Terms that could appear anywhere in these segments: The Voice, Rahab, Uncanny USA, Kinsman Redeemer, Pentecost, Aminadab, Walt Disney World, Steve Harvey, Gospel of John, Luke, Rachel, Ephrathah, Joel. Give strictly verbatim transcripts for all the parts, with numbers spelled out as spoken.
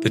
The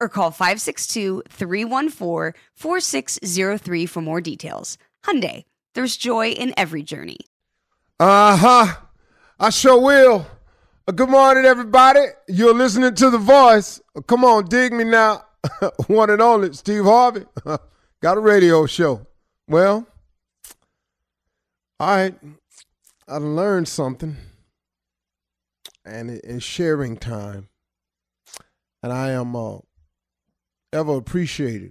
or call five six two, three one four, four six zero three for more details. Hyundai, there's joy in every journey. Uh-huh. I sure will. Uh, good morning, everybody. You're listening to The Voice. Uh, come on, dig me now. One and only, Steve Harvey. Got a radio show. Well, all right. I learned something. And it, it's sharing time. And I am... Uh, ever appreciated.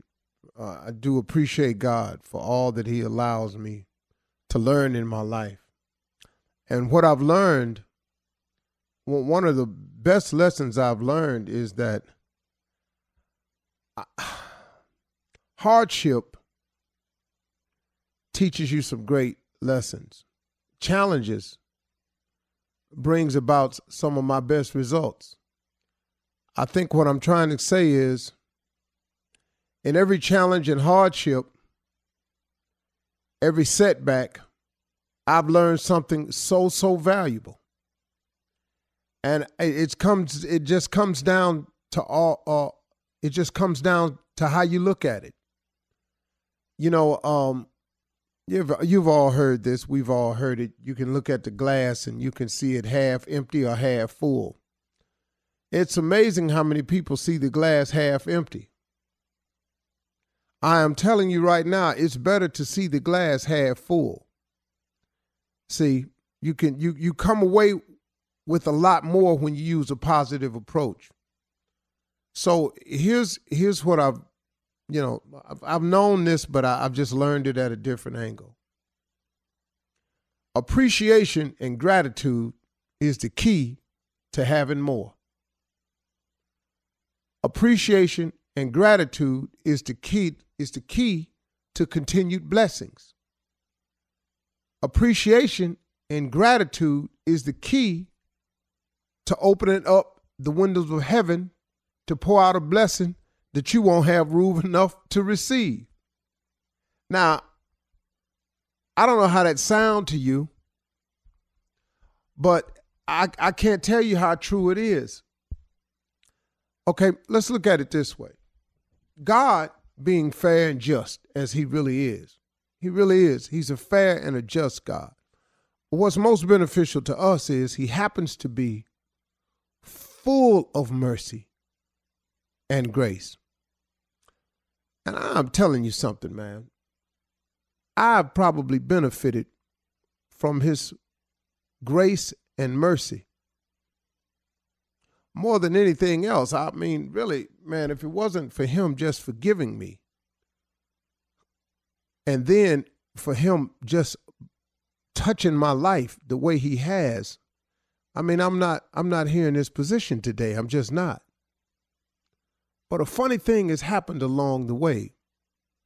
Uh, I do appreciate God for all that he allows me to learn in my life. And what I've learned, well, one of the best lessons I've learned is that I, hardship teaches you some great lessons. Challenges brings about some of my best results. I think what I'm trying to say is, in every challenge and hardship, every setback, I've learned something so, so valuable. And it comes, it just comes down to all, all it just comes down to how you look at it. You know, um, you've, you've all heard this. We've all heard it. You can look at the glass and you can see it half empty or half full. It's amazing how many people see the glass half empty. I am telling you right now, it's better to see the glass half full. See, you can you you come away with a lot more when you use a positive approach. So here's here's what I've, you know, I've, I've known this, but I, I've just learned it at a different angle. Appreciation and gratitude is the key to having more. Appreciation and gratitude is the key is the key to continued blessings. Appreciation and gratitude is the key to opening up the windows of heaven to pour out a blessing that you won't have room enough to receive. Now, I don't know how that sounds to you, but I, I can't tell you how true it is. Okay, let's look at it this way. God, being fair and just as he really is, he really is. He's a fair and a just God. What's most beneficial to us is he happens to be full of mercy and grace. And I'm telling you something, man. I've probably benefited from his grace and mercy more than anything else. I mean, really, man, if it wasn't for him just forgiving me, and then for him just touching my life the way he has, I mean, I'm not, I'm not here in this position today. I'm just not. But a funny thing has happened along the way,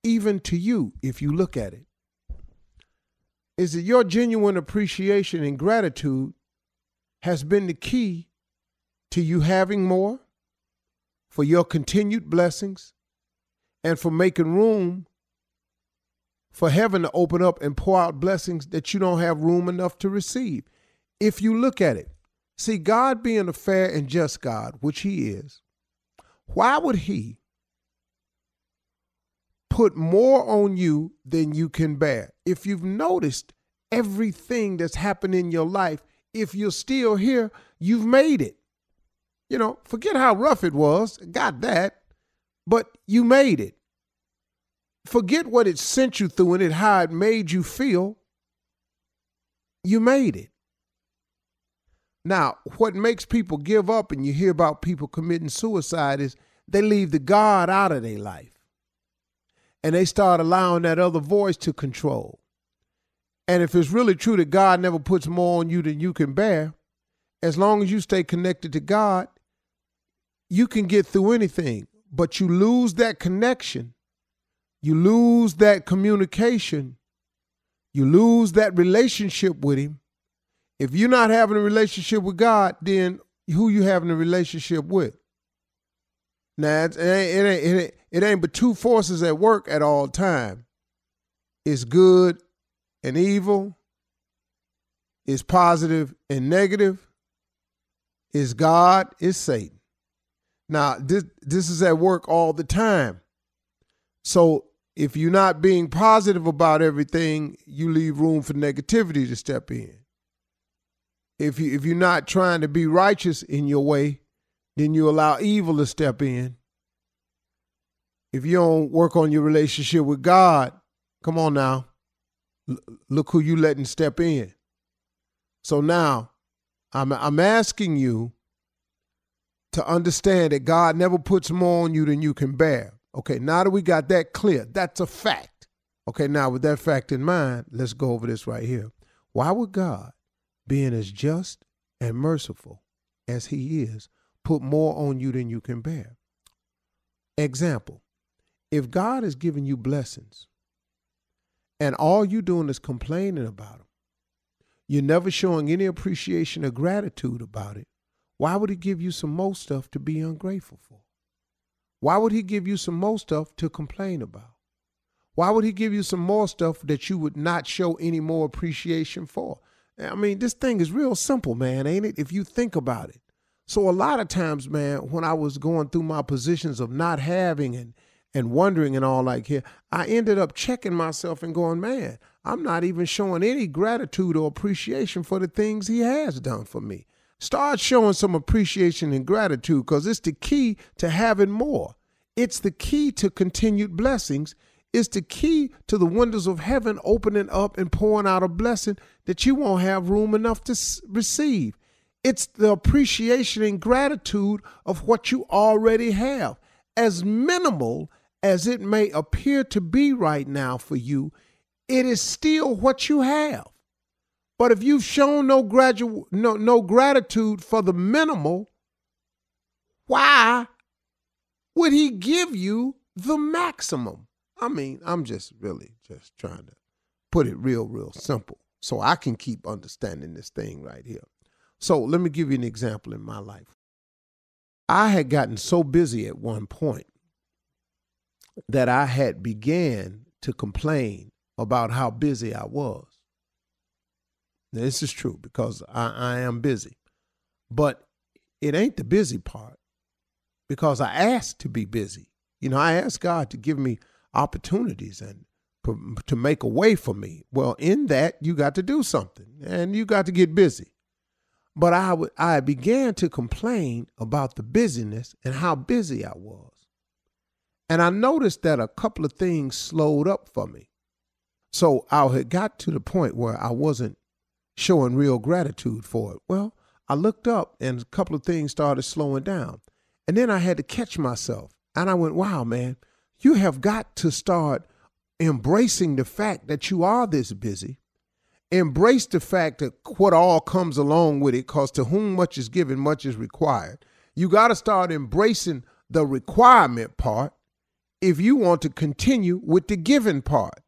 even to you, if you look at it, is that your genuine appreciation and gratitude has been the key to you having more, for your continued blessings, and for making room for heaven to open up and pour out blessings that you don't have room enough to receive. If you look at it, see, God being a fair and just God, which he is, why would he put more on you than you can bear? If you've noticed everything that's happened in your life, if you're still here, you've made it. You know, forget how rough it was, got that, but you made it. Forget what it sent you through and it, how it made you feel. You made it. Now, what makes people give up, and you hear about people committing suicide, is they leave the God out of their life. And they start allowing that other voice to control. And if it's really true that God never puts more on you than you can bear, as long as you stay connected to God, you can get through anything. But you lose that connection. You lose that communication. You lose that relationship with him. If you're not having a relationship with God, then who you having a relationship with? Now, it ain't, it ain't, it ain't, it ain't but two forces at work at all time. It's good and evil. It's positive and negative. It's God, it's Satan. Now, this, this is at work all the time. So if you're not being positive about everything, you leave room for negativity to step in. If you if you're not trying to be righteous in your way, then you allow evil to step in. If you don't work on your relationship with God, come on now, L- look who you letting step in. So now, I'm I'm asking you to understand that God never puts more on you than you can bear. Okay, now that we got that clear, that's a fact. Okay, now with that fact in mind, let's go over this right here. Why would God, being as just and merciful as he is, put more on you than you can bear? Example, if God is giving you blessings and all you're doing is complaining about them, you're never showing any appreciation or gratitude about it, why would he give you some more stuff to be ungrateful for? Why would he give you some more stuff to complain about? Why would he give you some more stuff that you would not show any more appreciation for? I mean, this thing is real simple, man, ain't it? If you think about it. So a lot of times, man, when I was going through my positions of not having and, and wondering and all like here, I ended up checking myself and going, man, I'm not even showing any gratitude or appreciation for the things he has done for me. Start showing some appreciation and gratitude, because it's the key to having more. It's the key to continued blessings. It's the key to the windows of heaven opening up and pouring out a blessing that you won't have room enough to receive. It's the appreciation and gratitude of what you already have. As minimal as it may appear to be right now for you, it is still what you have. But if you've shown no, gradu- no, no gratitude for the minimal, why would he give you the maximum? I mean, I'm just really just trying to put it real, real simple so I can keep understanding this thing right here. So let me give you an example in my life. I had gotten so busy at one point that I had began to complain about how busy I was. Now, this is true because I, I am busy. But it ain't the busy part, because I asked to be busy. You know, I asked God to give me opportunities and to make a way for me. Well, in that, you got to do something, and you got to get busy. But I, w- I began to complain about the busyness and how busy I was. And I noticed that a couple of things slowed up for me. So I had got to the point where I wasn't showing real gratitude for it. Well, I looked up and a couple of things started slowing down. And then I had to catch myself. And I went, wow, man, you have got to start embracing the fact that you are this busy. Embrace the fact that what all comes along with it, because to whom much is given, much is required. You got to start embracing the requirement part if you want to continue with the giving part.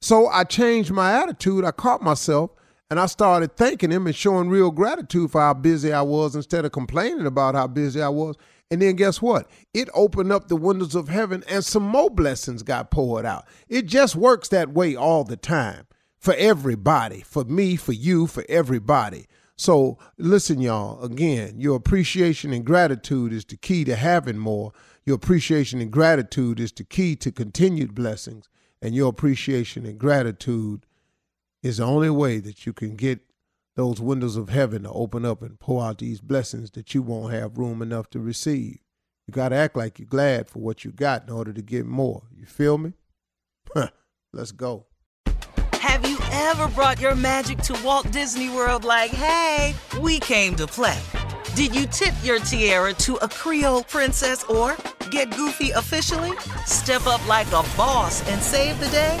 So I changed my attitude. I caught myself and I started thanking him and showing real gratitude for how busy I was instead of complaining about how busy I was. And then guess what? It opened up the windows of heaven and some more blessings got poured out. It just works that way all the time for everybody, for me, for you, for everybody. So listen, y'all, again, your appreciation and gratitude is the key to having more. Your appreciation and gratitude is the key to continued blessings. And your appreciation and gratitude is the only way that you can get those windows of heaven to open up and pour out these blessings that you won't have room enough to receive. You got to act like you're glad for what you got in order to get more. You feel me? Let's go. Have you ever brought your magic to Walt Disney World like, hey, we came to play? Did you tip your tiara to a Creole princess or get goofy officially? Step up like a boss and save the day?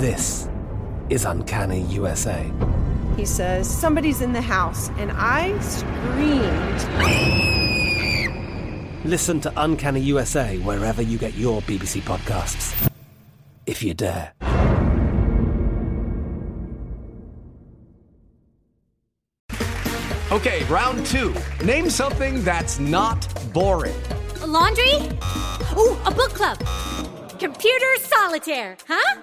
This is Uncanny U S A. He says, somebody's in the house, and I screamed. Listen to Uncanny U S A wherever you get your B B C podcasts, if you dare. Okay, round two. Name something that's not boring. A laundry? Ooh, a book club. Computer solitaire, huh?